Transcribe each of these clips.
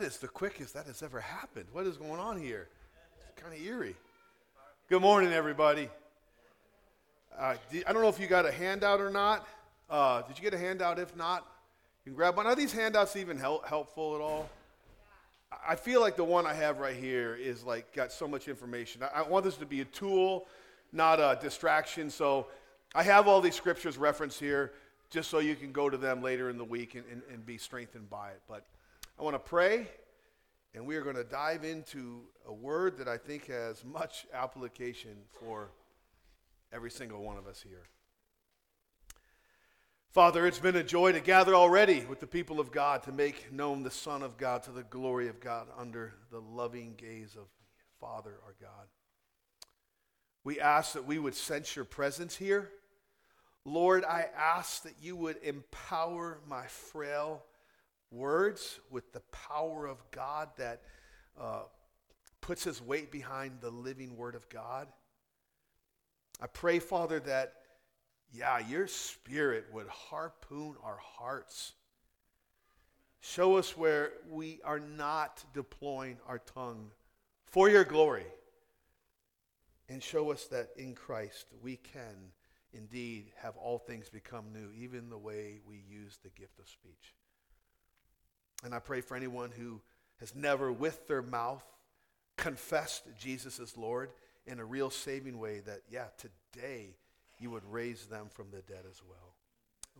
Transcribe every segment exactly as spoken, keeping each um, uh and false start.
that is the quickest that has ever happened. What is going on here? It's kind of eerie. Good morning, everybody. Uh, I don't know if you got a handout or not. Uh, did you get a handout? If not, you can grab one. Are these handouts even help, helpful at all? I feel like the one I have right here is like got so much information. I, I want this to be a tool, not a distraction. So I have all these scriptures referenced here just so you can go to them later in the week and, and, and be strengthened by it. But I want to pray, and we are going to dive into a word that I think has much application for every single one of us here. Father, it's been a joy to gather already with the people of God to make known the Son of God to the glory of God under the loving gaze of Father, our God. We ask that we would sense your presence here. Lord, I ask that you would empower my frail words with the power of God that uh, puts his weight behind the living word of God. I pray, Father, that, yeah, your spirit would harpoon our hearts. Show us where we are not deploying our tongue for your glory. And show us that in Christ we can indeed have all things become new, even the way we use the gift of speech. And I pray for anyone who has never with their mouth confessed Jesus as Lord in a real saving way that, yeah, today you would raise them from the dead as well.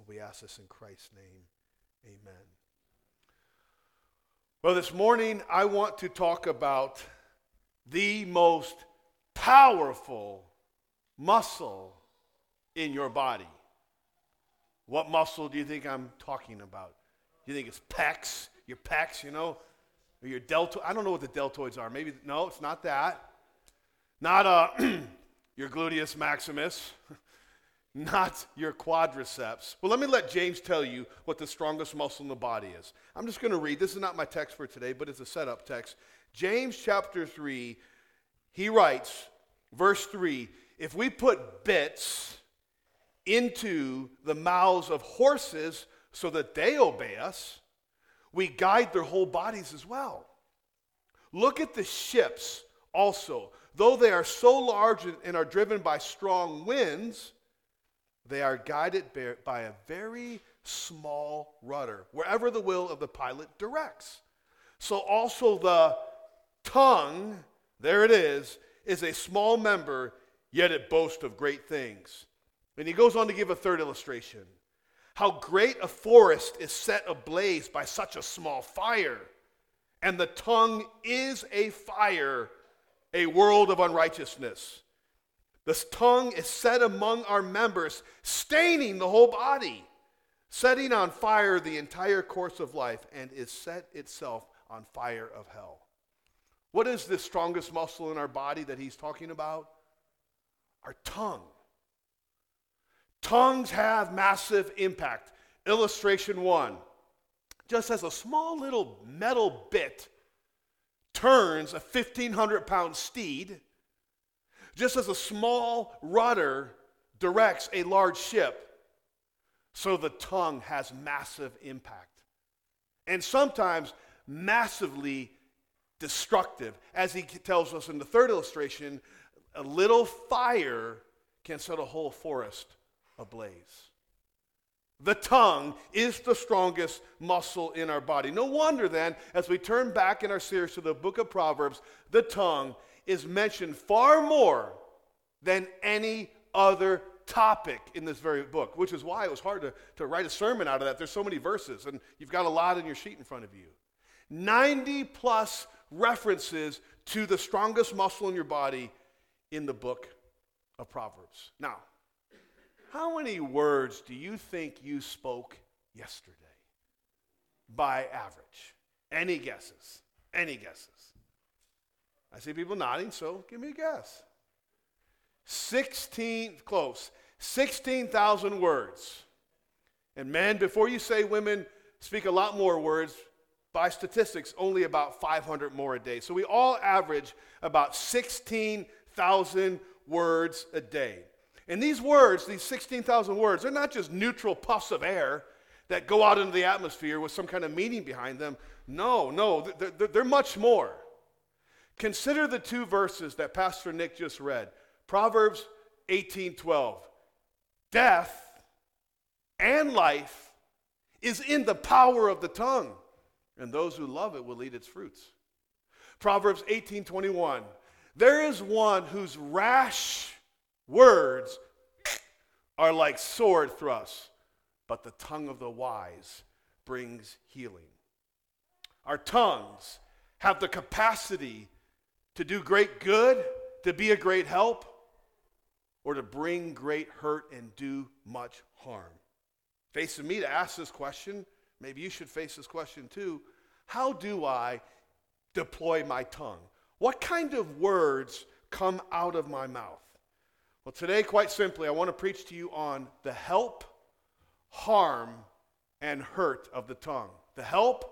We ask this in Christ's name. Amen. Well, this morning I want to talk about the most powerful muscle in your body. What muscle do you think I'm talking about? Do you think it's pecs, your pecs, you know, or your deltoid? I don't know what the deltoids are. Maybe, no, it's not that. Not uh, your gluteus maximus, not your quadriceps. Well, let me let James tell you what the strongest muscle in the body is. I'm just going to read. This is not my text for today, but it's a setup text. James chapter three, he writes, verse three, if we put bits into the mouths of horses so that they obey us, we guide their whole bodies as well. Look at the ships also. Though they are so large and are driven by strong winds, they are guided by a very small rudder, wherever the will of the pilot directs. So also the tongue, there it is, is a small member, yet it boasts of great things. And he goes on to give a third illustration. How great a forest is set ablaze by such a small fire, and the tongue is a fire, a world of unrighteousness. This tongue is set among our members, staining the whole body, setting on fire the entire course of life, and is set itself on fire of hell. What is the strongest muscle in our body that he's talking about? Our tongue. Tongues have massive impact. Illustration one. Just as a small little metal bit turns a fifteen hundred pound steed, just as a small rudder directs a large ship, so the tongue has massive impact. And sometimes massively destructive. As he tells us in the third illustration, a little fire can set a whole forest ablaze. The tongue is the strongest muscle in our body. No wonder then, as we turn back in our series to the book of Proverbs, the tongue is mentioned far more than any other topic in this very book, which is why it was hard to, to write a sermon out of that. There's so many verses, and you've got a lot in your sheet in front of you. ninety plus references to the strongest muscle in your body in the book of Proverbs. Now, how many words do you think you spoke yesterday by average? Any guesses? Any guesses? I see people nodding, so give me a guess. sixteen, close, sixteen thousand words. And men, before you say women speak a lot more words, by statistics, only about five hundred more a day. So we all average about sixteen thousand words a day. And these words, these sixteen thousand words, they're not just neutral puffs of air that go out into the atmosphere with some kind of meaning behind them. No, no, they're, they're much more. Consider the two verses that Pastor Nick just read. Proverbs eighteen twelve. Death and life is in the power of the tongue, and those who love it will eat its fruits. Proverbs eighteen twenty-one. There is one whose rash words are like sword thrusts, but the tongue of the wise brings healing. Our tongues have the capacity to do great good, to be a great help, or to bring great hurt and do much harm. Facing me to ask this question, maybe you should face this question too. How do I deploy my tongue? What kind of words come out of my mouth? Well, today, quite simply, I want to preach to you on the help, harm, and hurt of the tongue. The help,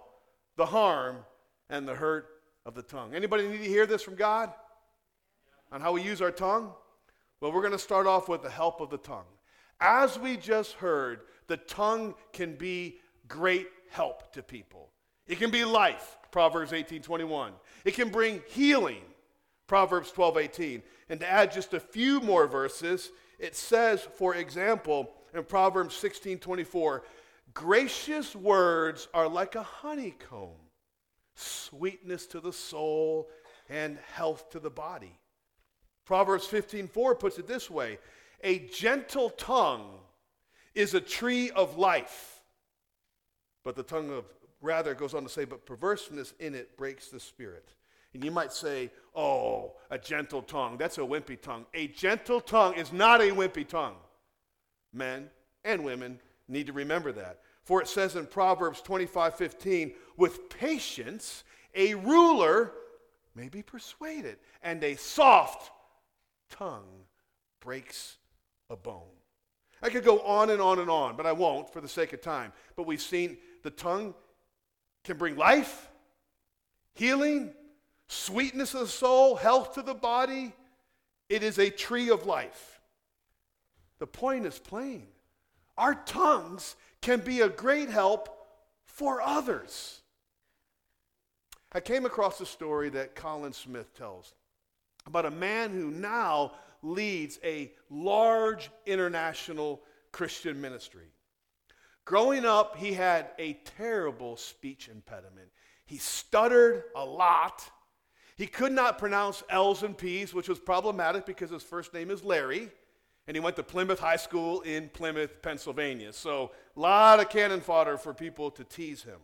the harm, and the hurt of the tongue. Anybody need to hear this from God on how we use our tongue? Well, we're going to start off with the help of the tongue. As we just heard, the tongue can be great help to people. It can be life, Proverbs eighteen twenty-one. It can bring healing, Proverbs twelve eighteen. And to add just a few more verses, it says, for example, in Proverbs sixteen twenty-four, gracious words are like a honeycomb, sweetness to the soul and health to the body. Proverbs fifteen four puts it this way, a gentle tongue is a tree of life, but the tongue of, rather goes on to say, but perverseness in it breaks the spirit. And you might say, oh, a gentle tongue, that's a wimpy tongue. A gentle tongue is not a wimpy tongue. Men and women need to remember that. For it says in Proverbs twenty-five fifteen, with patience a ruler may be persuaded, and a soft tongue breaks a bone. I could go on and on and on, but I won't for the sake of time. But we've seen the tongue can bring life, healing, sweetness of the soul, health to the body. It is a tree of life. The point is plain. Our tongues can be a great help for others. I came across a story that Colin Smith tells about a man who now leads a large international Christian ministry. Growing up, he had a terrible speech impediment. He stuttered a lot. He could not pronounce L's and P's, which was problematic because his first name is Larry. And he went to Plymouth High School in Plymouth, Pennsylvania. So a lot of cannon fodder for people to tease him.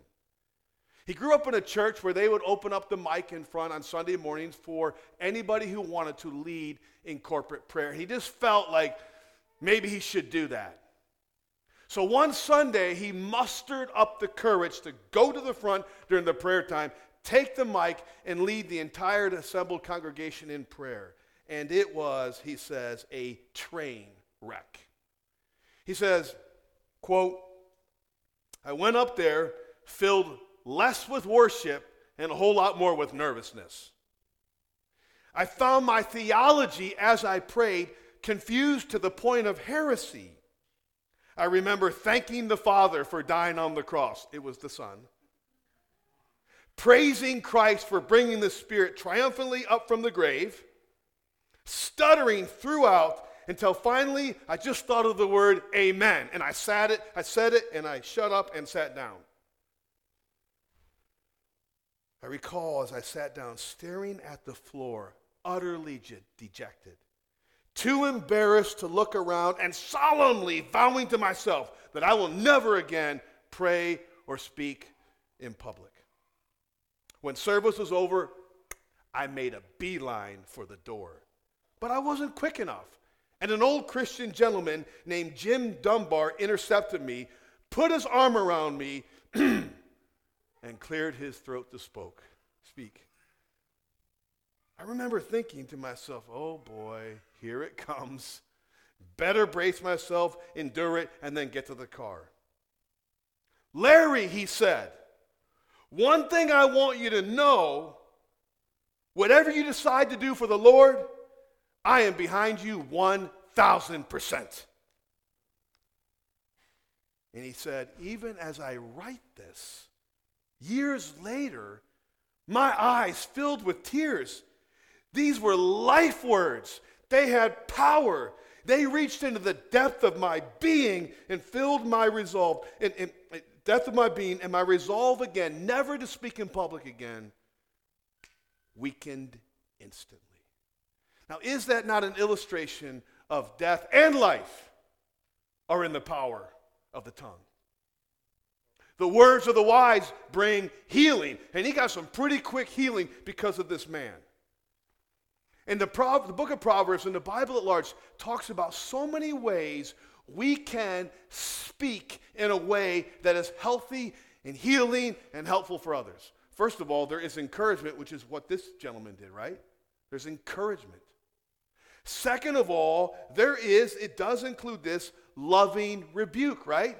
He grew up in a church where they would open up the mic in front on Sunday mornings for anybody who wanted to lead in corporate prayer. He just felt like maybe he should do that. So one Sunday, he mustered up the courage to go to the front during the prayer time, take the mic, and lead the entire assembled congregation in prayer. And it was, he says, a train wreck. He says, quote, I went up there filled less with worship and a whole lot more with nervousness. I found my theology as I prayed confused to the point of heresy. I remember thanking the Father for dying on the cross. It was the Son. Praising Christ for bringing the Spirit triumphantly up from the grave. Stuttering throughout until finally I just thought of the word amen. And I sat it, I said it, and I shut up and sat down. I recall as I sat down staring at the floor, utterly dejected, too embarrassed to look around and solemnly vowing to myself that I will never again pray or speak in public. When service was over, I made a beeline for the door. But I wasn't quick enough. And an old Christian gentleman named Jim Dunbar intercepted me, put his arm around me, and cleared his throat to spoke, speak. I remember thinking to myself, oh boy, here it comes. Better brace myself, endure it, and then get to the car. Larry, he said, one thing I want you to know, whatever you decide to do for the Lord, I am behind you one thousand percent. And he said, even as I write this, Years later, my eyes filled with tears. These were life words. They had power. They reached into the depth of my being and filled my resolve, and, and, and depth of my being and my resolve again, never to speak in public again, weakened instantly. Now, is that not an illustration of death and life are in the power of the tongue? The words of the wise bring healing, and he got some pretty quick healing because of this man. And the, Pro- the book of Proverbs and the Bible at large talks about so many ways we can speak in a way that is healthy and healing and helpful for others. First of all, there is encouragement, which is what this gentleman did, right? There's encouragement. Second of all, there is, it does include this, loving rebuke, right?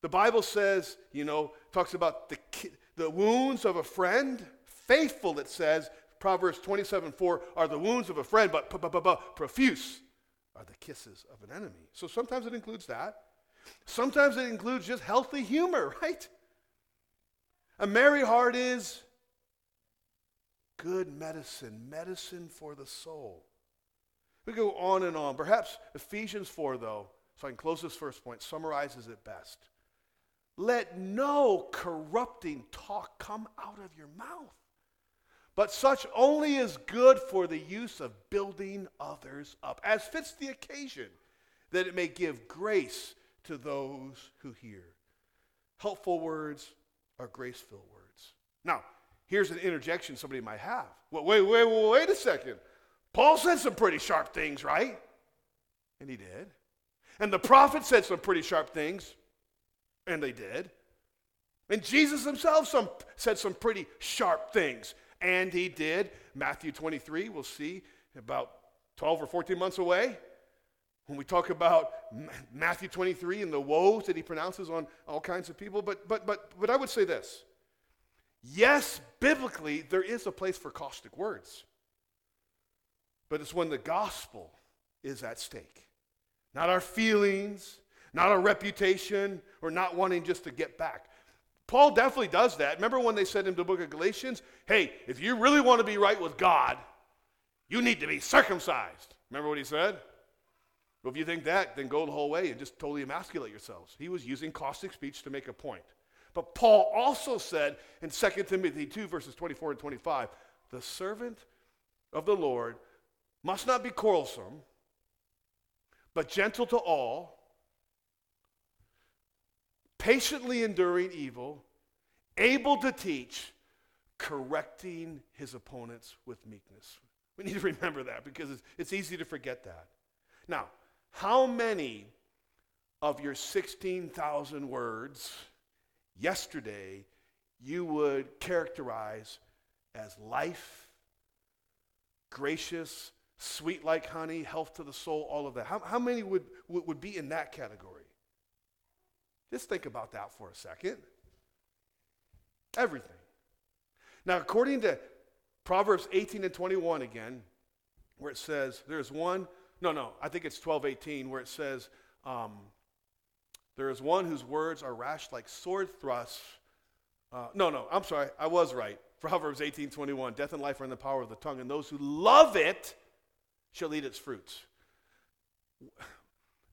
The Bible says, you know, talks about the, the wounds of a friend. Faithful, it says, Proverbs twenty-seven four, are the wounds of a friend, but profuse are the kisses of an enemy. So sometimes it includes that. Sometimes it includes just healthy humor, right? A merry heart is good medicine, medicine for the soul. We go on and on. Perhaps Ephesians four, though, so I can close this first point, summarizes it best. Let no corrupting talk come out of your mouth, but such only is good for the use of building others up, as fits the occasion, that it may give grace to those who hear. Helpful words are grace-filled words. Now, here's an interjection somebody might have. Well, wait, wait, wait, wait a second. Paul said some pretty sharp things, right? And he did. And the prophet said some pretty sharp things, and they did. And Jesus himself some, said some pretty sharp things, and he did. Matthew twenty-three, we'll see about twelve or fourteen months away. When we talk about Matthew twenty-three and the woes that he pronounces on all kinds of people, but but but but I would say this. Yes, biblically, there is a place for caustic words. But it's when the gospel is at stake. Not our feelings, not our reputation, or not wanting just to get back. Paul definitely does that. Remember when they said in the book of Galatians, hey, if you really want to be right with God, you need to be circumcised. Remember what he said? Well, if you think that, then go the whole way and just totally emasculate yourselves. He was using caustic speech to make a point. But Paul also said in Second Timothy two, verses twenty-four and twenty-five, the servant of the Lord must not be quarrelsome, but gentle to all, patiently enduring evil, able to teach, correcting his opponents with meekness. We need to remember that because it's, it's easy to forget that. Now, how many of your sixteen thousand words yesterday you would characterize as life, gracious, sweet like honey, health to the soul, all of that? How, how many would, would, would be in that category? Just think about that for a second. Everything. Now, according to Proverbs eighteen and twenty-one again, where it says, there's one... No, no, I think it's twelve eighteen where it says, um, there is one whose words are rash like sword thrusts. Uh, no, no, I'm sorry, I was right. Proverbs eighteen twenty-one, death and life are in the power of the tongue, and those who love it shall eat its fruits.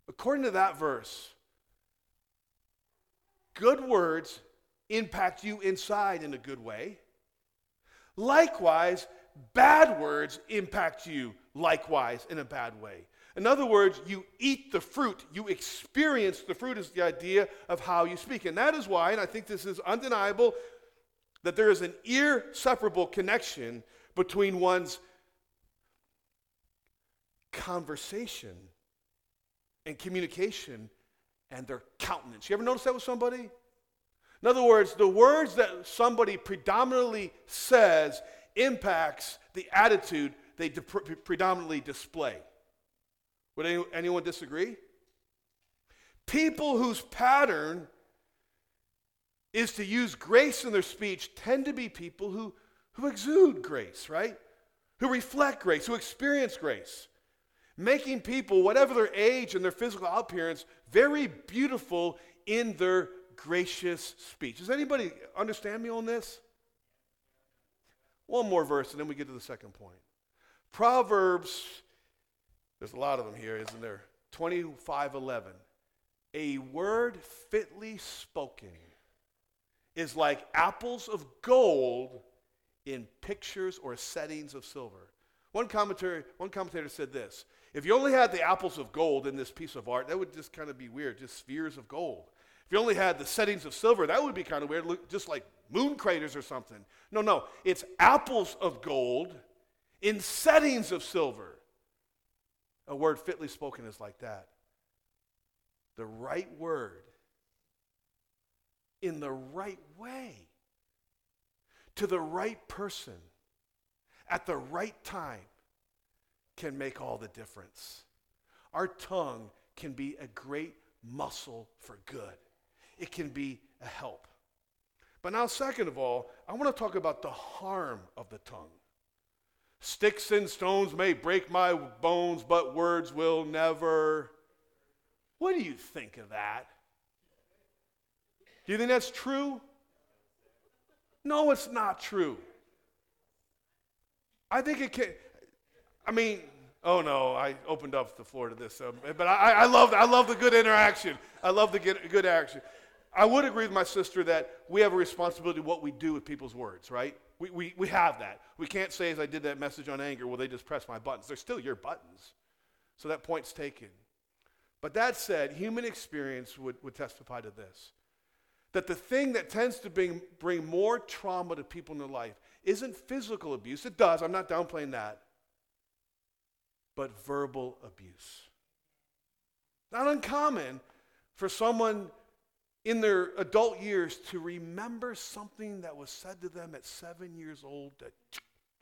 According to that verse, good words impact you inside in a good way. Likewise, bad words impact you likewise in a bad way. In other words, you eat the fruit. You experience the fruit is the idea of how you speak. And that is why, and I think this is undeniable, that there is an inseparable connection between one's conversation and communication and their countenance. You ever notice that with somebody? In other words, the words that somebody predominantly says impacts the attitude they de- pre- predominantly display. Would any- anyone disagree? People whose pattern is to use grace in their speech tend to be people who, who exude grace, right? Who reflect grace, who experience grace. Making people, whatever their age and their physical appearance, very beautiful in their gracious speech. Does anybody understand me on this? One more verse, and then we get to the second point. Proverbs, there's a lot of them here, isn't there? twenty-five eleven. A word fitly spoken is like apples of gold in pictures or settings of silver. One commentary, one commentator said this: if you only had the apples of gold in this piece of art, that would just kind of be weird, just spheres of gold. If you only had the settings of silver, that would be kind of weird, just like moon craters or something. No, no, it's apples of gold in settings of silver. A word fitly spoken is like that. The right word in the right way to the right person at the right time can make all the difference. Our tongue can be a great muscle for good. It can be a help. But now, second of all, I want to talk about the harm of the tongue. Sticks and stones may break my bones, but words will never. What do you think of that? Do you think that's true? No, it's not true. I think it can, I mean, oh no, I opened up the floor to this, um, but I, I love I love the good interaction. I love the good, good action. I would agree with my sister that we have a responsibility to what we do with people's words, right? We, we, we have that. We can't say, as I did that message on anger, well, they just pressed my buttons. They're still your buttons. So that point's taken. But that said, human experience would, would testify to this, that the thing that tends to bring, bring more trauma to people in their life isn't physical abuse. It does. I'm not downplaying that. But verbal abuse. Not uncommon for someone in their adult years to remember something that was said to them at seven years old that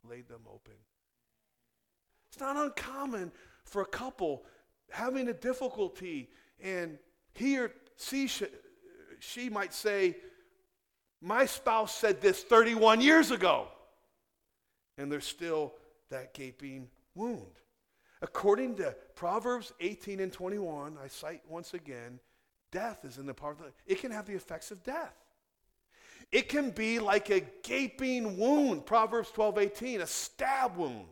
laid them open. It's not uncommon for a couple having a difficulty, and he or she She might say, my spouse said this thirty-one years ago. And there's still that gaping wound. According to Proverbs eighteen and twenty-one, I cite once again, death is in the power of the tongue. It can have the effects of death. It can be like a gaping wound. Proverbs twelve eighteen, a stab wound.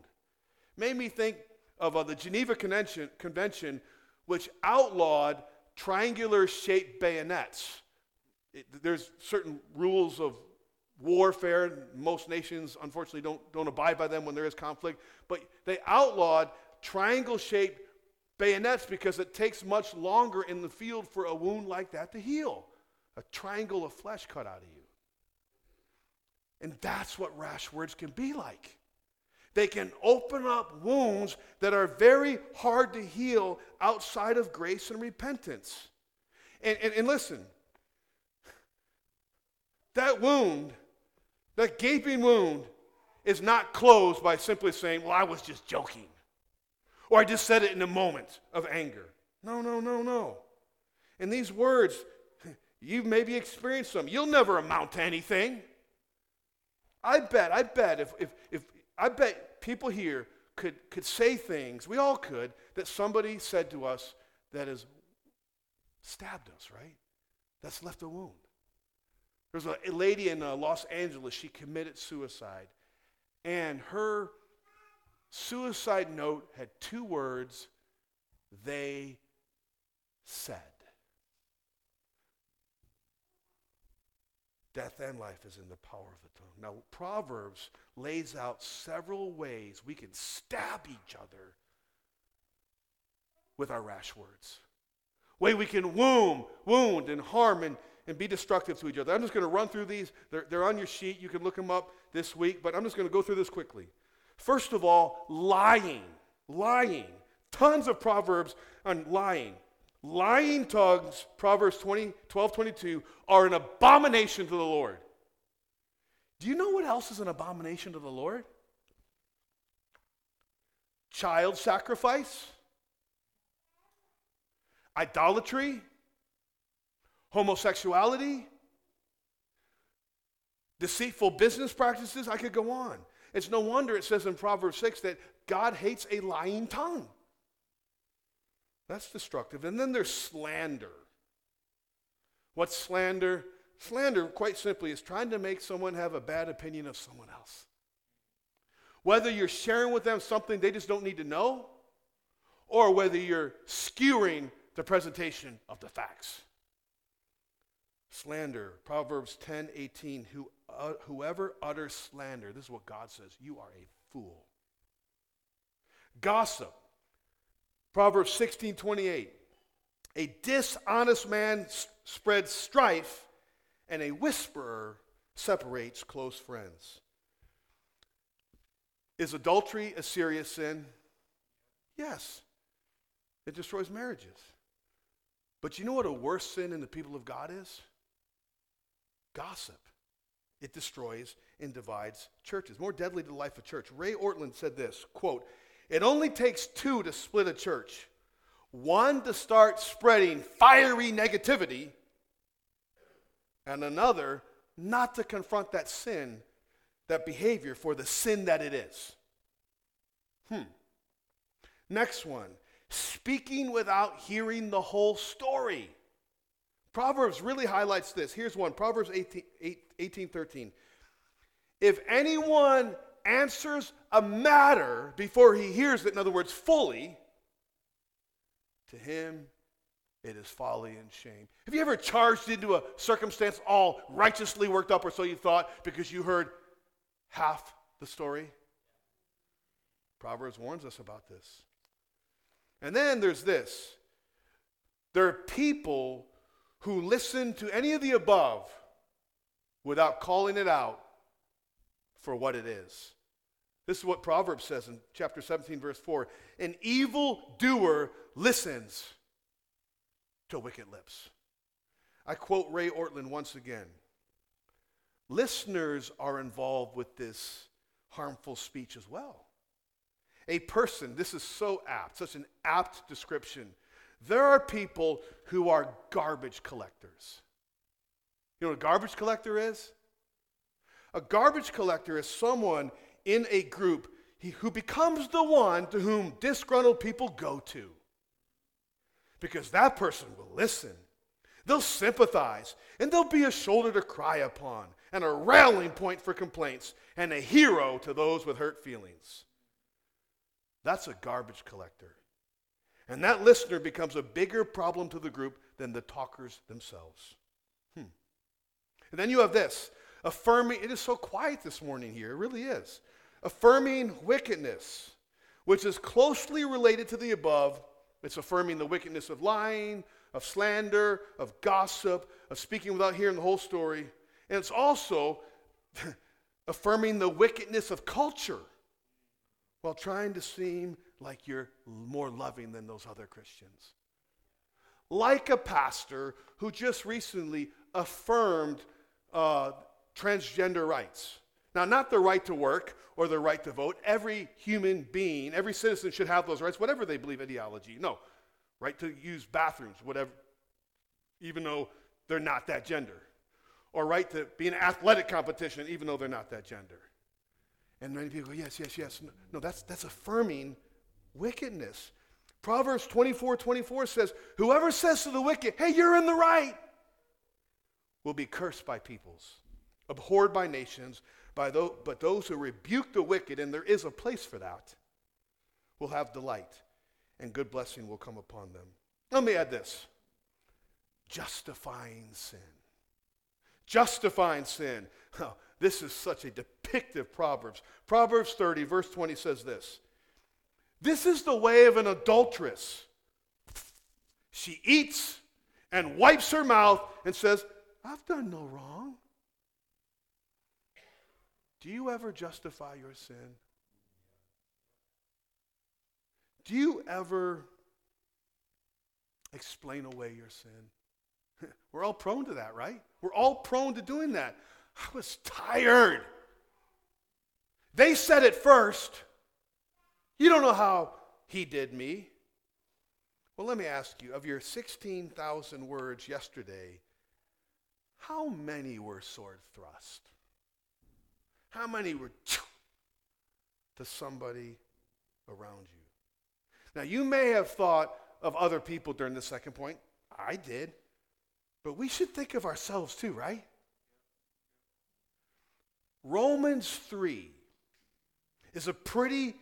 Made me think of uh, the Geneva Convention, Convention, which outlawed triangular-shaped bayonets. It, there's certain rules of warfare. Most nations, unfortunately, don't, don't abide by them when there is conflict. But they outlawed triangle-shaped bayonets because it takes much longer in the field for a wound like that to heal. A triangle of flesh cut out of you. And that's what rash words can be like. They can open up wounds that are very hard to heal outside of grace and repentance. And, and, and listen, that wound, that gaping wound, is not closed by simply saying, well, I was just joking. Or I just said it in a moment of anger. No, no, no, no. And these words, you've maybe experienced them. You'll never amount to anything. I bet, I bet if if if I bet people here could, could say things, we all could, that somebody said to us that has stabbed us, right? That's left a wound. There's a lady in uh, Los Angeles, she committed suicide. And her suicide note had two words, they said. Death and life is in the power of the tongue. Now, Proverbs lays out several ways we can stab each other with our rash words. Way we can wound, wound and harm and, and be destructive to each other. I'm just going to run through these. They're, they're on your sheet. You can look them up this week, but I'm just going to go through this quickly. First of all, lying. Lying. Tons of Proverbs on lying. Lying tongues, Proverbs twelve twenty-two, are an abomination to the Lord. Do you know what else is an abomination to the Lord? Child sacrifice, idolatry, homosexuality, deceitful business practices. I could go on. It's no wonder it says in Proverbs six that God hates a lying tongue. That's destructive. And then there's slander. What's slander? Slander, quite simply, is trying to make someone have a bad opinion of someone else. Whether you're sharing with them something they just don't need to know, or whether you're skewing the presentation of the facts. Slander, Proverbs ten eighteen, Who, uh, whoever utters slander, this is what God says, you are a fool. Gossip, Proverbs sixteen twenty-eight, a dishonest man s- spreads strife, and a whisperer separates close friends. Is adultery a serious sin? Yes. It destroys marriages. But you know what a worse sin in the people of God is? Gossip. It destroys and divides churches. More deadly to the life of church. Ray Ortland said this, quote, "It only takes two to split a church. One to start spreading fiery negativity, and another not to confront that sin that behavior for the sin that it is." Hmm. Next one, speaking without hearing the whole story. Proverbs really highlights this. Here's one, Proverbs eighteen thirteen. If anyone answers a matter before he hears it, in other words, fully, to him it is folly and shame. Have you ever charged into a circumstance all righteously worked up, or so you thought, because you heard half the story? Proverbs warns us about this. And then there's this. There are people who listen to any of the above without calling it out for what it is. This is what Proverbs says in chapter seventeen, verse four. An evil doer listens to wicked lips. I quote Ray Ortland once again. Listeners are involved with this harmful speech as well. A person, this is so apt, such an apt description. There are people who are garbage collectors. You know what a garbage collector is? A garbage collector is someone in a group who becomes the one to whom disgruntled people go to. Because that person will listen. They'll sympathize, and they'll be a shoulder to cry upon, and a rallying point for complaints, and a hero to those with hurt feelings. That's a garbage collector. And that listener becomes a bigger problem to the group than the talkers themselves. Hmm. And then you have this, affirming, it is so quiet this morning here, it really is. Affirming wickedness, which is closely related to the above. It's affirming the wickedness of lying, of slander, of gossip, of speaking without hearing the whole story. And it's also affirming the wickedness of culture while trying to seem like you're more loving than those other Christians. Like a pastor who just recently affirmed uh, transgender rights. Now, not the right to work or the right to vote. Every human being, every citizen should have those rights, whatever they believe ideology. No, right to use bathrooms, whatever, even though they're not that gender. Or right to be in an athletic competition, even though they're not that gender. And many people go, yes, yes, yes. No, no, that's that's affirming wickedness. Proverbs twenty-four twenty-four says, whoever says to the wicked, hey, you're in the right, will be cursed by peoples, abhorred by nations, by those, but those who rebuke the wicked, and there is a place for that, will have delight, and good blessing will come upon them. Let me add this. Justifying sin. Justifying sin. Oh, this is such a depictive Proverbs. Proverbs thirty, verse twenty says this. This is the way of an adulteress. She eats and wipes her mouth and says, I've done no wrong. Do you ever justify your sin? Do you ever explain away your sin? We're all prone to that, right? We're all prone to doing that. I was tired. They said it first. You don't know how he did me. Well, let me ask you, of your sixteen thousand words yesterday, how many were sword thrust? How many were to somebody around you? Now, you may have thought of other people during the second point. I did. But we should think of ourselves too, right? Romans three is a pretty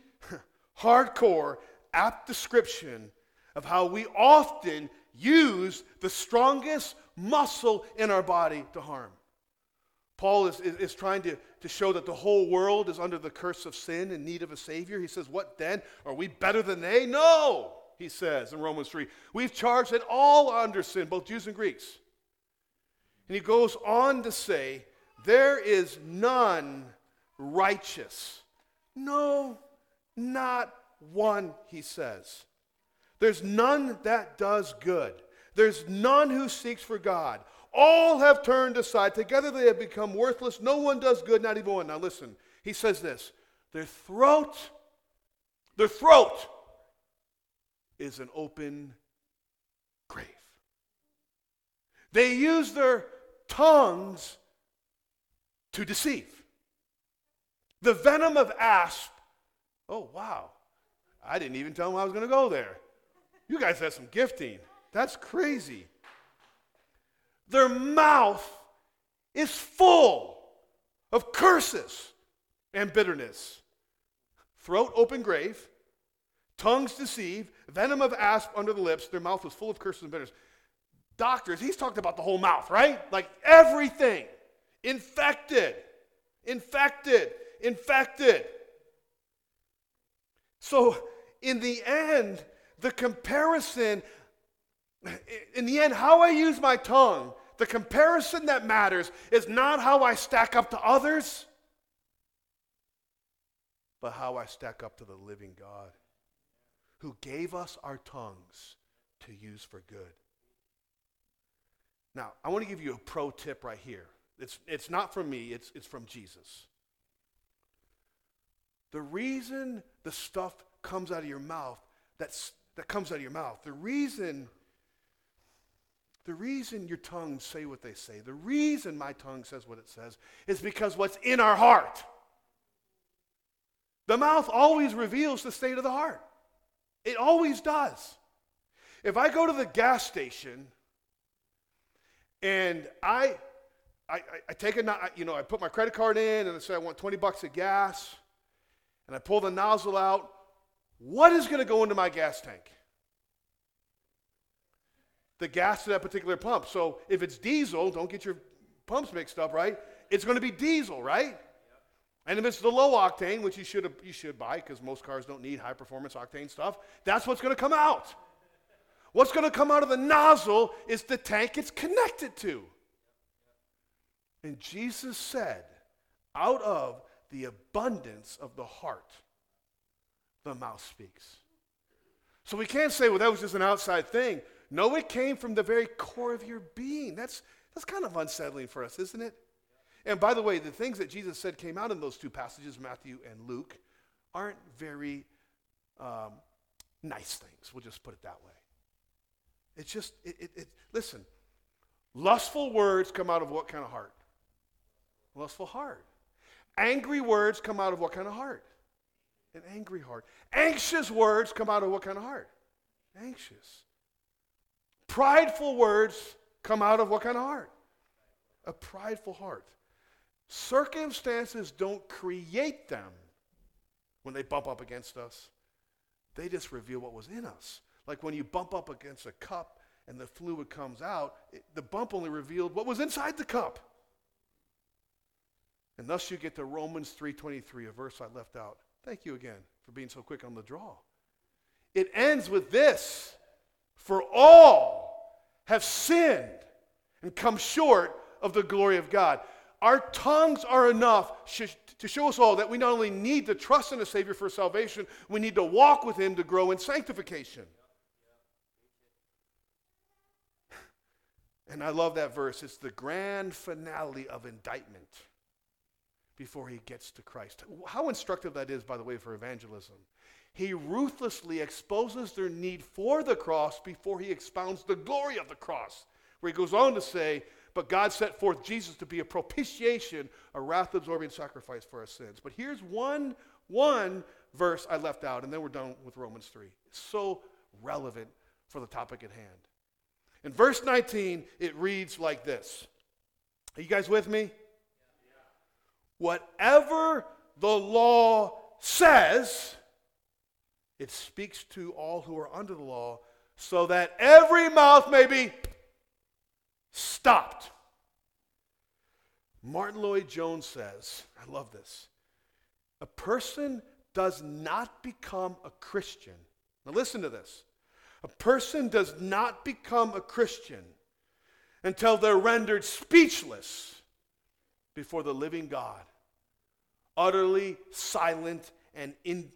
hardcore, apt description of how we often use the strongest muscle in our body to harm. Paul is, is, is trying to, to show that the whole world is under the curse of sin in need of a Savior. He says, what then? Are we better than they? No, he says in Romans three. We've charged that all are under sin, both Jews and Greeks. And he goes on to say, there is none righteous. No, not one, he says. There's none that does good. There's none who seeks for God. All have turned aside. Together they have become worthless. No one does good, not even one. Now listen, he says this. Their throat, their throat is an open grave. They use their tongues to deceive. The venom of asp. Oh, wow. I didn't even tell them I was going to go there. You guys have some gifting. That's crazy. Their mouth is full of curses and bitterness. Throat open grave, tongues deceive, venom of asp under the lips, their mouth was full of curses and bitterness. Doctors, he's talked about the whole mouth, right? Like everything. Infected, infected, infected. So in the end, the comparison... In the end, how I use my tongue, the comparison that matters is not how I stack up to others, but how I stack up to the living God who gave us our tongues to use for good. Now, I want to give you a pro tip right here. It's, it's not from me, it's, it's from Jesus. The reason the stuff comes out of your mouth, that's, that comes out of your mouth, the reason... The reason your tongues say what they say, the reason my tongue says what it says, is because what's in our heart. The mouth always reveals the state of the heart. It always does. If I go to the gas station and I, I, I take a, you know, I put my credit card in and I say I want twenty bucks of gas, and I pull the nozzle out, what is going to go into my gas tank? The gas to that particular pump. So if it's diesel, don't get your pumps mixed up, right? It's going to be diesel, right? Yep. And if it's the low octane, which you should you should buy because most cars don't need high performance octane stuff, that's what's going to come out. What's going to come out of the nozzle is the tank it's connected to. And Jesus said, out of the abundance of the heart, the mouth speaks. So we can't say, well, that was just an outside thing. No, it came from the very core of your being. That's that's kind of unsettling for us, isn't it? And by the way, the things that Jesus said came out in those two passages, Matthew and Luke, aren't very um, nice things. We'll just put it that way. It's just, it, it, it, listen, lustful words come out of what kind of heart? Lustful heart. Angry words come out of what kind of heart? An angry heart. Anxious words come out of what kind of heart? Anxious. Prideful words come out of what kind of heart? A prideful heart. Circumstances don't create them when they bump up against us. They just reveal what was in us. Like when you bump up against a cup and the fluid comes out, it, the bump only revealed what was inside the cup. And thus you get to Romans three twenty-three, a verse I left out. Thank you again for being so quick on the draw. It ends with this. For all have sinned and come short of the glory of God. Our tongues are enough sh- to show us all that we not only need to trust in a Savior for salvation, we need to walk with Him to grow in sanctification. And I love that verse. It's the grand finale of indictment before he gets to Christ. How instructive that is, by the way, for evangelism. He ruthlessly exposes their need for the cross before he expounds the glory of the cross, where he goes on to say, but God set forth Jesus to be a propitiation, a wrath-absorbing sacrifice for our sins. But here's one, one verse I left out, and then we're done with Romans three. It's so relevant for the topic at hand. In verse nineteen, it reads like this. Are you guys with me? Yeah. Whatever the law says, it speaks to all who are under the law, so that every mouth may be stopped. Martin Lloyd-Jones says, I love this, a person does not become a Christian. Now listen to this. A person does not become a Christian until they're rendered speechless before the living God, utterly silent and in,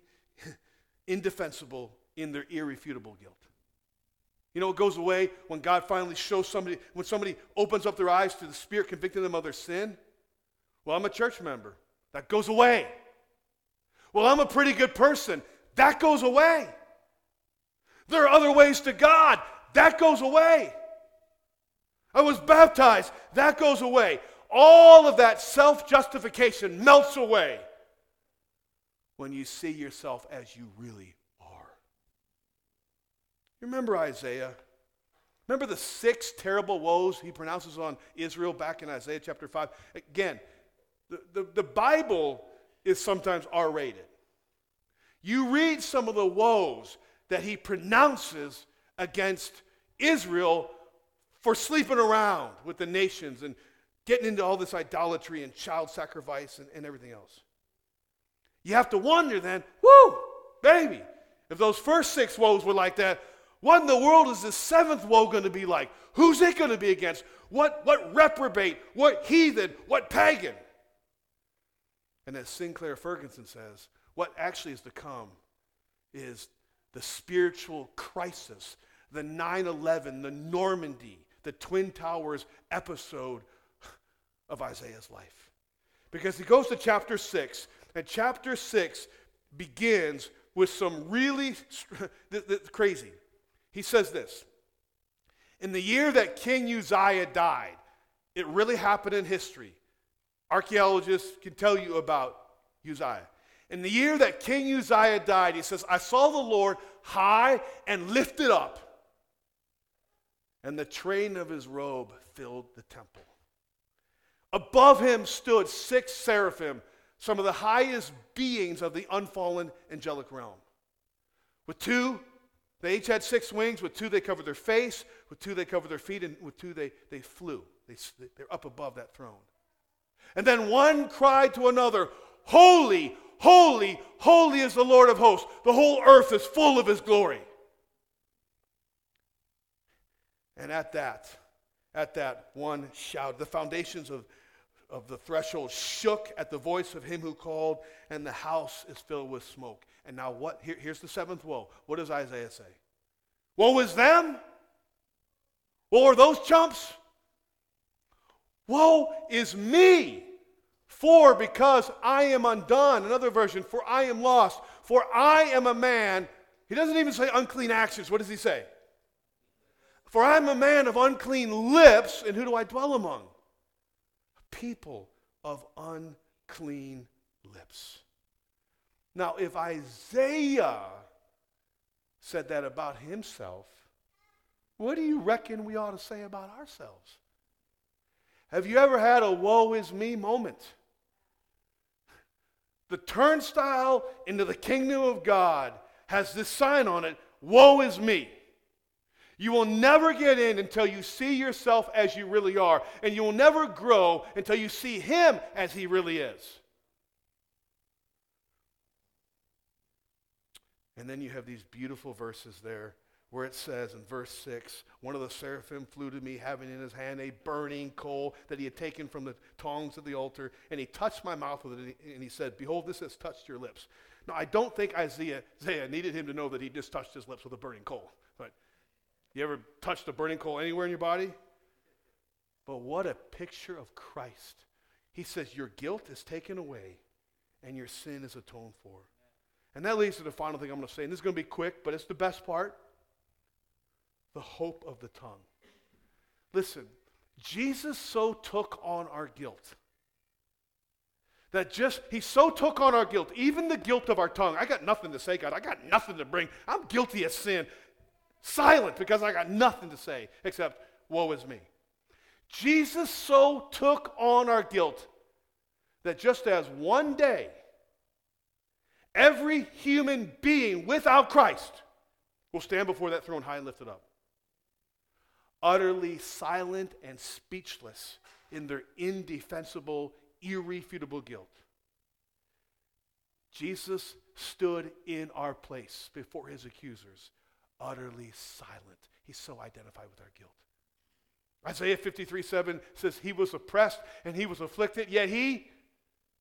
indefensible in their irrefutable guilt. You know, it goes away when God finally shows somebody, when somebody opens up their eyes to the Spirit convicting them of their sin. Well, I'm a church member. That goes away. Well, I'm a pretty good person. That goes away. There are other ways to God. That goes away. I was baptized. That goes away. All of that self-justification melts away when you see yourself as you really are. Remember Isaiah? Remember the six terrible woes he pronounces on Israel back in Isaiah chapter five? Again, the, the, the Bible is sometimes R-rated. You read some of the woes that he pronounces against Israel for sleeping around with the nations and getting into all this idolatry and child sacrifice and, and everything else. You have to wonder then, whoo, baby, if those first six woes were like that, what in the world is this seventh woe going to be like? Who's it going to be against? What, what reprobate, what heathen, what pagan? And as Sinclair Ferguson says, what actually is to come is the spiritual crisis, the nine eleven, the Normandy, the Twin Towers episode of Isaiah's life. Because he goes to chapter six, and chapter six begins with some really st- th- th- crazy. He says this, in the year that King Uzziah died, it really happened in history. Archaeologists can tell you about Uzziah. In the year that King Uzziah died, he says, I saw the Lord high and lifted up, and the train of his robe filled the temple. Above him stood six seraphim, some of the highest beings of the unfallen angelic realm. With two, they each had six wings. With two, they covered their face. With two, they covered their feet. And with two, they, they flew. They, they're up above that throne. And then one cried to another, Holy, holy, holy is the Lord of hosts. The whole earth is full of his glory. And at that, at that one shout, the foundations of, of the threshold shook at the voice of him who called, and the house is filled with smoke. And now what? Here, here's the seventh woe. What does Isaiah say? Woe is them? Woe are those chumps? Woe is me! For because I am undone, another version, for I am lost, for I am a man. He doesn't even say unclean actions. What does he say? For I am a man of unclean lips, and who do I dwell among? People of unclean lips. Now, if Isaiah said that about himself, what do you reckon we ought to say about ourselves? Have you ever had a woe is me moment? The turnstile into the kingdom of God has this sign on it, woe is me. You will never get in until you see yourself as you really are, and you will never grow until you see him as he really is. And then you have these beautiful verses there where it says in verse six, one of the seraphim flew to me, having in his hand a burning coal that he had taken from the tongs of the altar, and he touched my mouth with it, and he said, Behold, this has touched your lips. Now, I don't think Isaiah, Isaiah needed him to know that he just touched his lips with a burning coal. But you ever touched a burning coal anywhere in your body? But what a picture of Christ. He says, your guilt is taken away, and your sin is atoned for. And that leads to the final thing I'm going to say, and this is going to be quick, but it's the best part. The hope of the tongue. Listen, Jesus so took on our guilt that just, he so took on our guilt, even the guilt of our tongue. I got nothing to say, God. I got nothing to bring. I'm guilty of sin. Silent, because I got nothing to say except, woe is me. Jesus so took on our guilt that just as one day, every human being without Christ will stand before that throne high and lifted up, utterly silent and speechless in their indefensible, irrefutable guilt. Jesus stood in our place before his accusers, utterly silent. He's so identified with our guilt. Isaiah fifty-three seven says, he was oppressed and he was afflicted, yet he,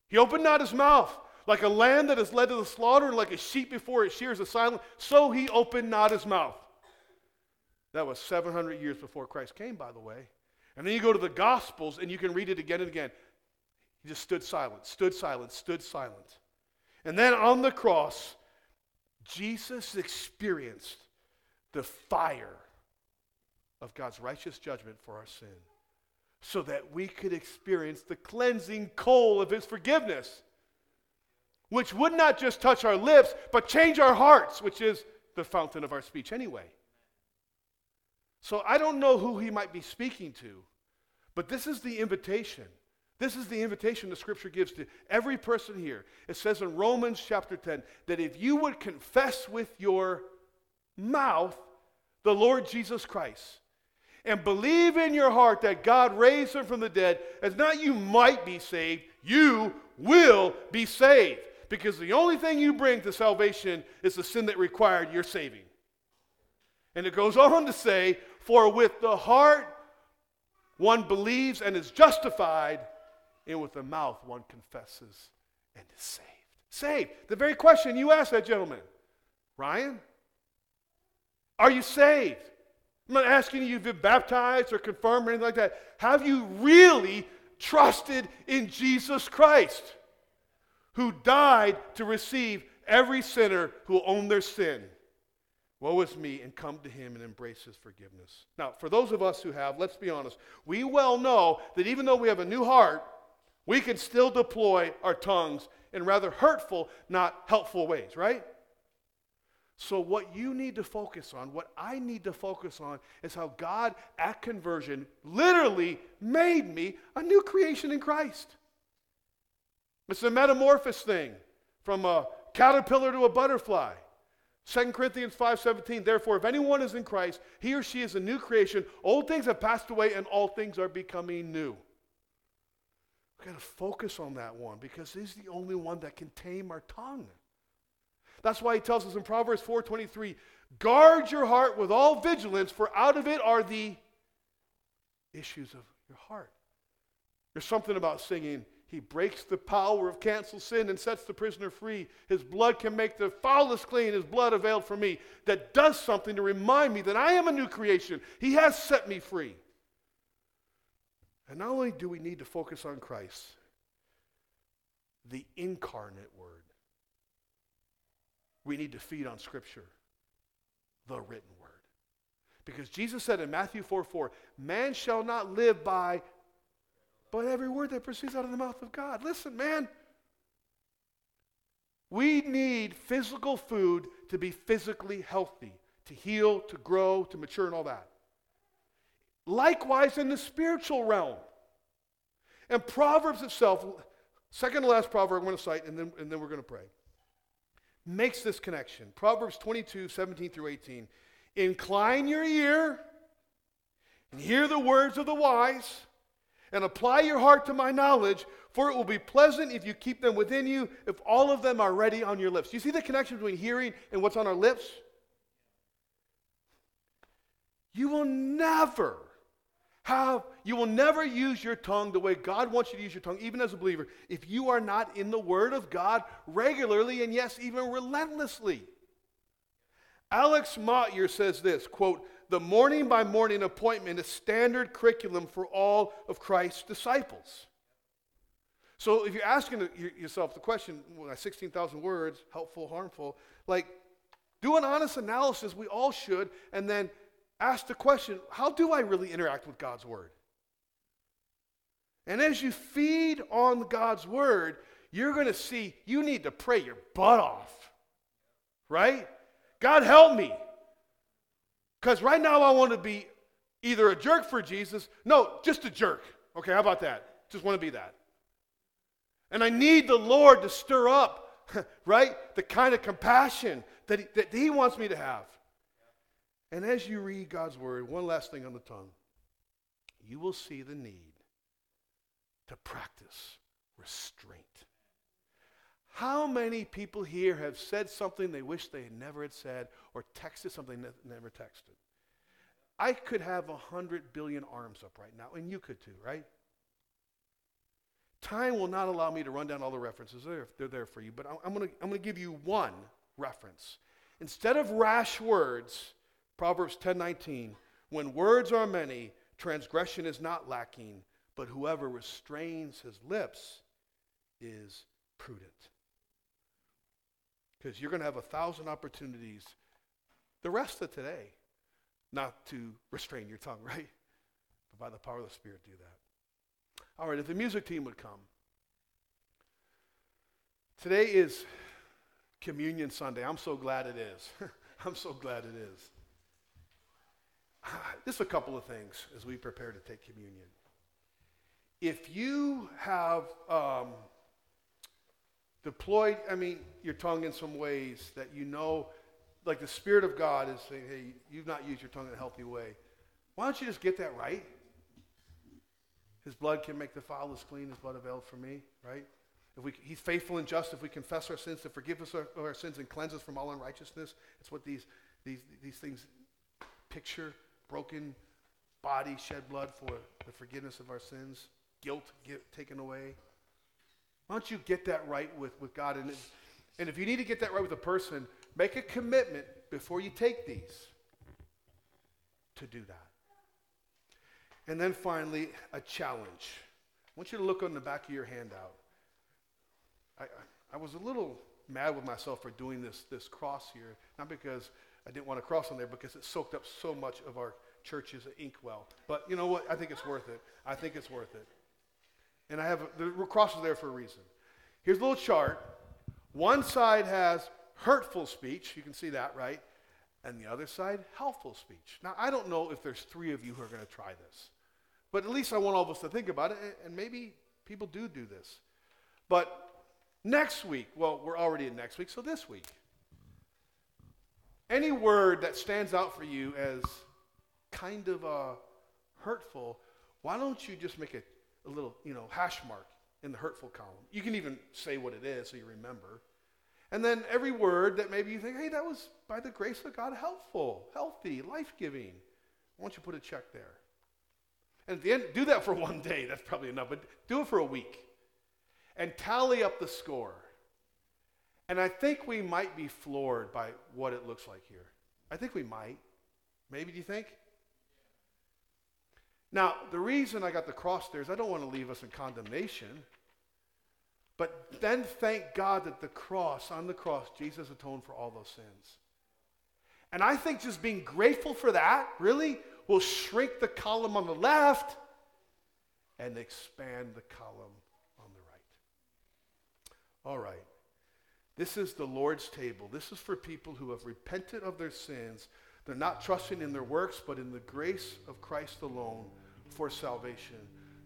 he opened not his mouth. Like a lamb that is led to the slaughter, and like a sheep before its shears is silent, so he opened not his mouth. That was seven hundred years before Christ came, by the way. And then you go to the Gospels, and you can read it again and again. He just stood silent, stood silent, stood silent. And then on the cross, Jesus experienced the fire of God's righteous judgment for our sin, so that we could experience the cleansing coal of his forgiveness, which would not just touch our lips, but change our hearts, which is the fountain of our speech anyway. So I don't know who he might be speaking to, but this is the invitation. This is the invitation the Scripture gives to every person here. It says in Romans chapter ten that if you would confess with your mouth the Lord Jesus Christ and believe in your heart that God raised him from the dead, as not you might be saved, you will be saved. Because the only thing you bring to salvation is the sin that required your saving. And it goes on to say, for with the heart one believes and is justified, and with the mouth one confesses and is saved. Saved. The very question you asked that gentleman. Ryan, are you saved? I'm not asking you if you've been baptized or confirmed or anything like that. Have you really trusted in Jesus Christ, who died to receive every sinner who will own their sin? Woe is me, and come to him and embrace his forgiveness. Now, for those of us who have, let's be honest, we well know that even though we have a new heart, we can still deploy our tongues in rather hurtful, not helpful ways, right? So what you need to focus on, what I need to focus on, is how God at conversion literally made me a new creation in Christ. It's a metamorphosis thing, from a caterpillar to a butterfly. Second Corinthians five seventeen, therefore, if anyone is in Christ, he or she is a new creation. Old things have passed away, and all things are becoming new. We've got to focus on that one, because he's the only one that can tame our tongue. That's why he tells us in Proverbs four twenty-three, guard your heart with all vigilance, for out of it are the issues of your heart. There's something about singing, he breaks the power of cancel sin and sets the prisoner free. His blood can make the foulest clean. His blood availed for me. That does something to remind me that I am a new creation. He has set me free. And not only do we need to focus on Christ, the incarnate word, we need to feed on Scripture, the written word. Because Jesus said in Matthew four four, man shall not live by but every word that proceeds out of the mouth of God. Listen, man. We need physical food to be physically healthy, to heal, to grow, to mature, and all that. Likewise in the spiritual realm. And Proverbs itself, second to last proverb I'm going to cite, and then, and then we're going to pray, makes this connection. Proverbs twenty-two seventeen through eighteen. Incline your ear and hear the words of the wise, and apply your heart to my knowledge, for it will be pleasant if you keep them within you, if all of them are ready on your lips. Do you see the connection between hearing and what's on our lips? You will never have, you will never use your tongue the way God wants you to use your tongue, even as a believer, if you are not in the Word of God regularly and, yes, even relentlessly. Alex Motyer says this, quote, the morning by morning appointment is standard curriculum for all of Christ's disciples. So if you're asking yourself the question, well, sixteen thousand words, helpful, harmful, like do an honest analysis, we all should, and then ask the question, how do I really interact with God's word? And as you feed on God's word, you're going to see you need to pray your butt off, right? God help me. Because right now I want to be either a jerk for Jesus. No, just a jerk. Okay, how about that? Just want to be that. And I need the Lord to stir up, right, the kind of compassion that he, that he wants me to have. And as you read God's word, one last thing on the tongue. You will see the need to practice restraint. How many people here have said something they wish they had never had said, or texted something they never texted? I could have a hundred billion arms up right now, and you could too, right? Time will not allow me to run down all the references. They're, they're there for you, but I'm going to I'm going to give you one reference. Instead of rash words, Proverbs ten nineteen, when words are many, transgression is not lacking, but whoever restrains his lips is prudent. Because you're going to have a thousand opportunities the rest of today not to restrain your tongue, right? But by the power of the Spirit, do that. All right, if the music team would come. Today is Communion Sunday. I'm so glad it is. I'm so glad it is. Just a couple of things as we prepare to take communion. If you have um, deployed, I mean, your tongue in some ways that you know, like the Spirit of God is saying, hey, you've not used your tongue in a healthy way, why don't you just get that right? His blood can make the foulest clean. His blood availed for me, right? If we, he's faithful and just if we confess our sins to forgive us our, our sins and cleanse us from all unrighteousness. It's what these these these things picture: broken body, shed blood for the forgiveness of our sins, guilt get, taken away. Why don't you get that right with, with God? And if, and if you need to get that right with a person, make a commitment before you take these to do that. And then finally, a challenge. I want you to look on the back of your handout. I, I, I was a little mad with myself for doing this, this cross here, not because I didn't want a cross on there, because it soaked up so much of our church's inkwell. But you know what? I think it's worth it. I think it's worth it. And I have a, the cross is there for a reason. Here's a little chart. One side has hurtful speech. You can see that, right? And the other side, helpful speech. Now, I don't know if there's three of you who are going to try this. But at least I want all of us to think about it, and maybe people do do this. But next week, well, we're already in next week, so this week, any word that stands out for you as kind of uh, hurtful, why don't you just make a, a little, you know, hash mark in the hurtful column? You can even say what it is so you remember. And then every word that maybe you think, hey, that was by the grace of God helpful, healthy, life-giving. Why don't you put a check there? And at the end, do that for one day. That's probably enough. But do it for a week. And tally up the score. And I think we might be floored by what it looks like here. I think we might. Maybe, do you think? Now, the reason I got the cross there is I don't want to leave us in condemnation. But then thank God that the cross, on the cross, Jesus atoned for all those sins. And I think just being grateful for that, really, will shrink the column on the left and expand the column on the right. All right. This is the Lord's table. This is for people who have repented of their sins. They're not trusting in their works, but in the grace of Christ alone for salvation,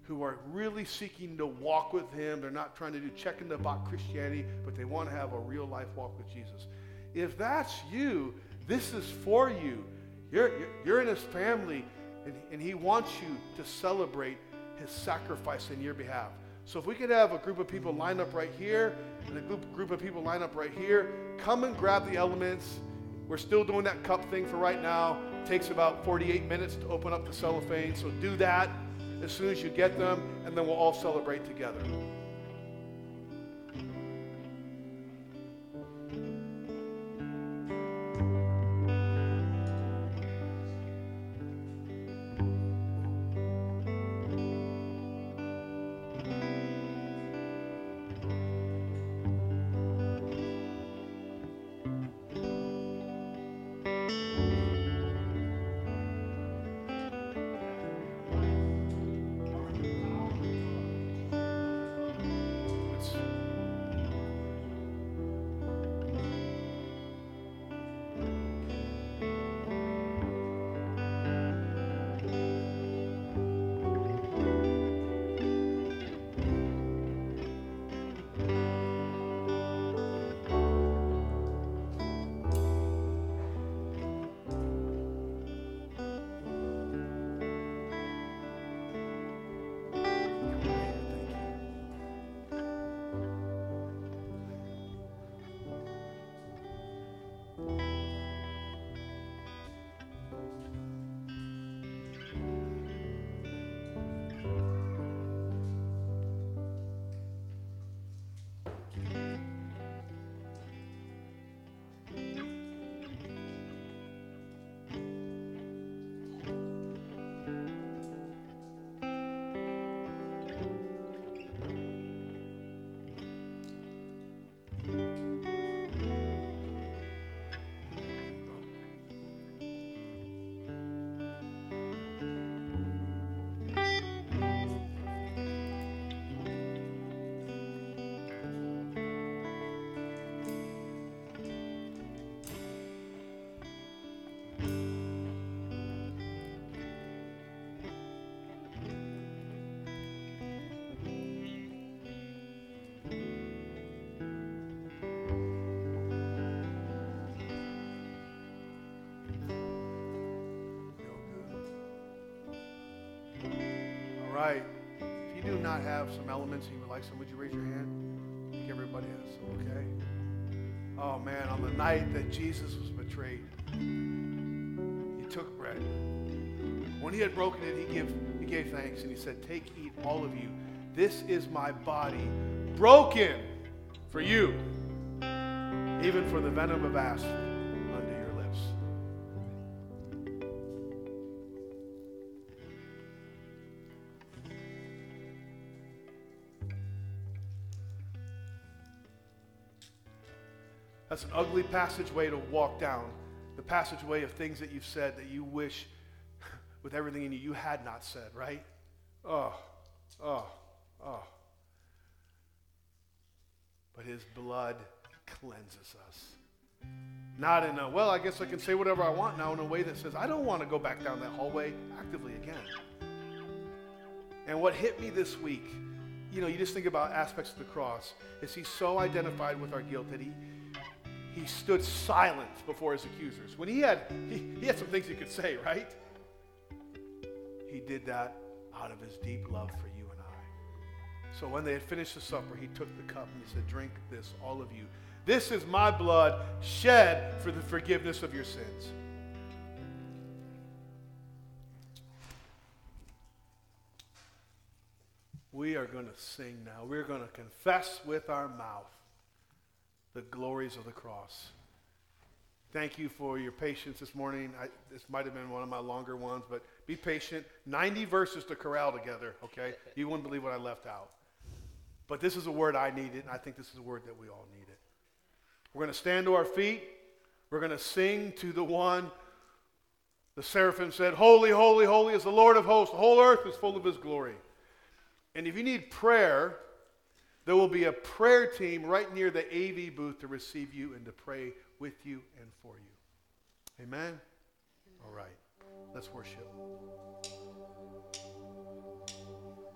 who are really seeking to walk with him. They're not trying to do check-in-the-box Christianity, but they want to have a real-life walk with Jesus. If that's you, this is for you. You're, you're in his family, and, and he wants you to celebrate his sacrifice in your behalf. So if we could have a group of people line up right here, and a group, group of people line up right here, come and grab the elements. We're still doing that cup thing for right now. It takes about forty-eight minutes to open up the cellophane, so do that as soon as you get them, and then we'll all celebrate together. not have some elements and you would like some, would you raise your hand? Like everybody else, okay? Oh man, on the night that Jesus was betrayed, he took bread. When he had broken it, he gave, he gave thanks and he said, "Take, eat, all of you. This is my body broken for you, even for the venom of asps under your lips." That's an ugly passageway to walk down. The passageway of things that you've said that you wish with everything in you you had not said, right? Oh, oh, oh. But his blood cleanses us. Not in a, well, I guess I can say whatever I want now, in a way that says, I don't want to go back down that hallway actively again. And what hit me this week, you know, you just think about aspects of the cross, is he so identified with our guilt that he he stood silent before his accusers. When he had, he, he had some things he could say, right? He did that out of his deep love for you and I. So when they had finished the supper, he took the cup and he said, "Drink this, all of you. This is my blood shed for the forgiveness of your sins." We are going to sing now. We're going to confess with our mouth the glories of the cross. Thank you for your patience this morning. I, this might have been one of my longer ones, but be patient. ninety verses to corral together, okay? You wouldn't believe what I left out. But this is a word I needed, and I think this is a word that we all needed. We're going to stand to our feet. We're going to sing to the one. The seraphim said, "Holy, holy, holy is the Lord of hosts. The whole earth is full of his glory." And if you need prayer, there will be a prayer team right near the A V booth to receive you and to pray with you and for you. Amen? All right. Let's worship.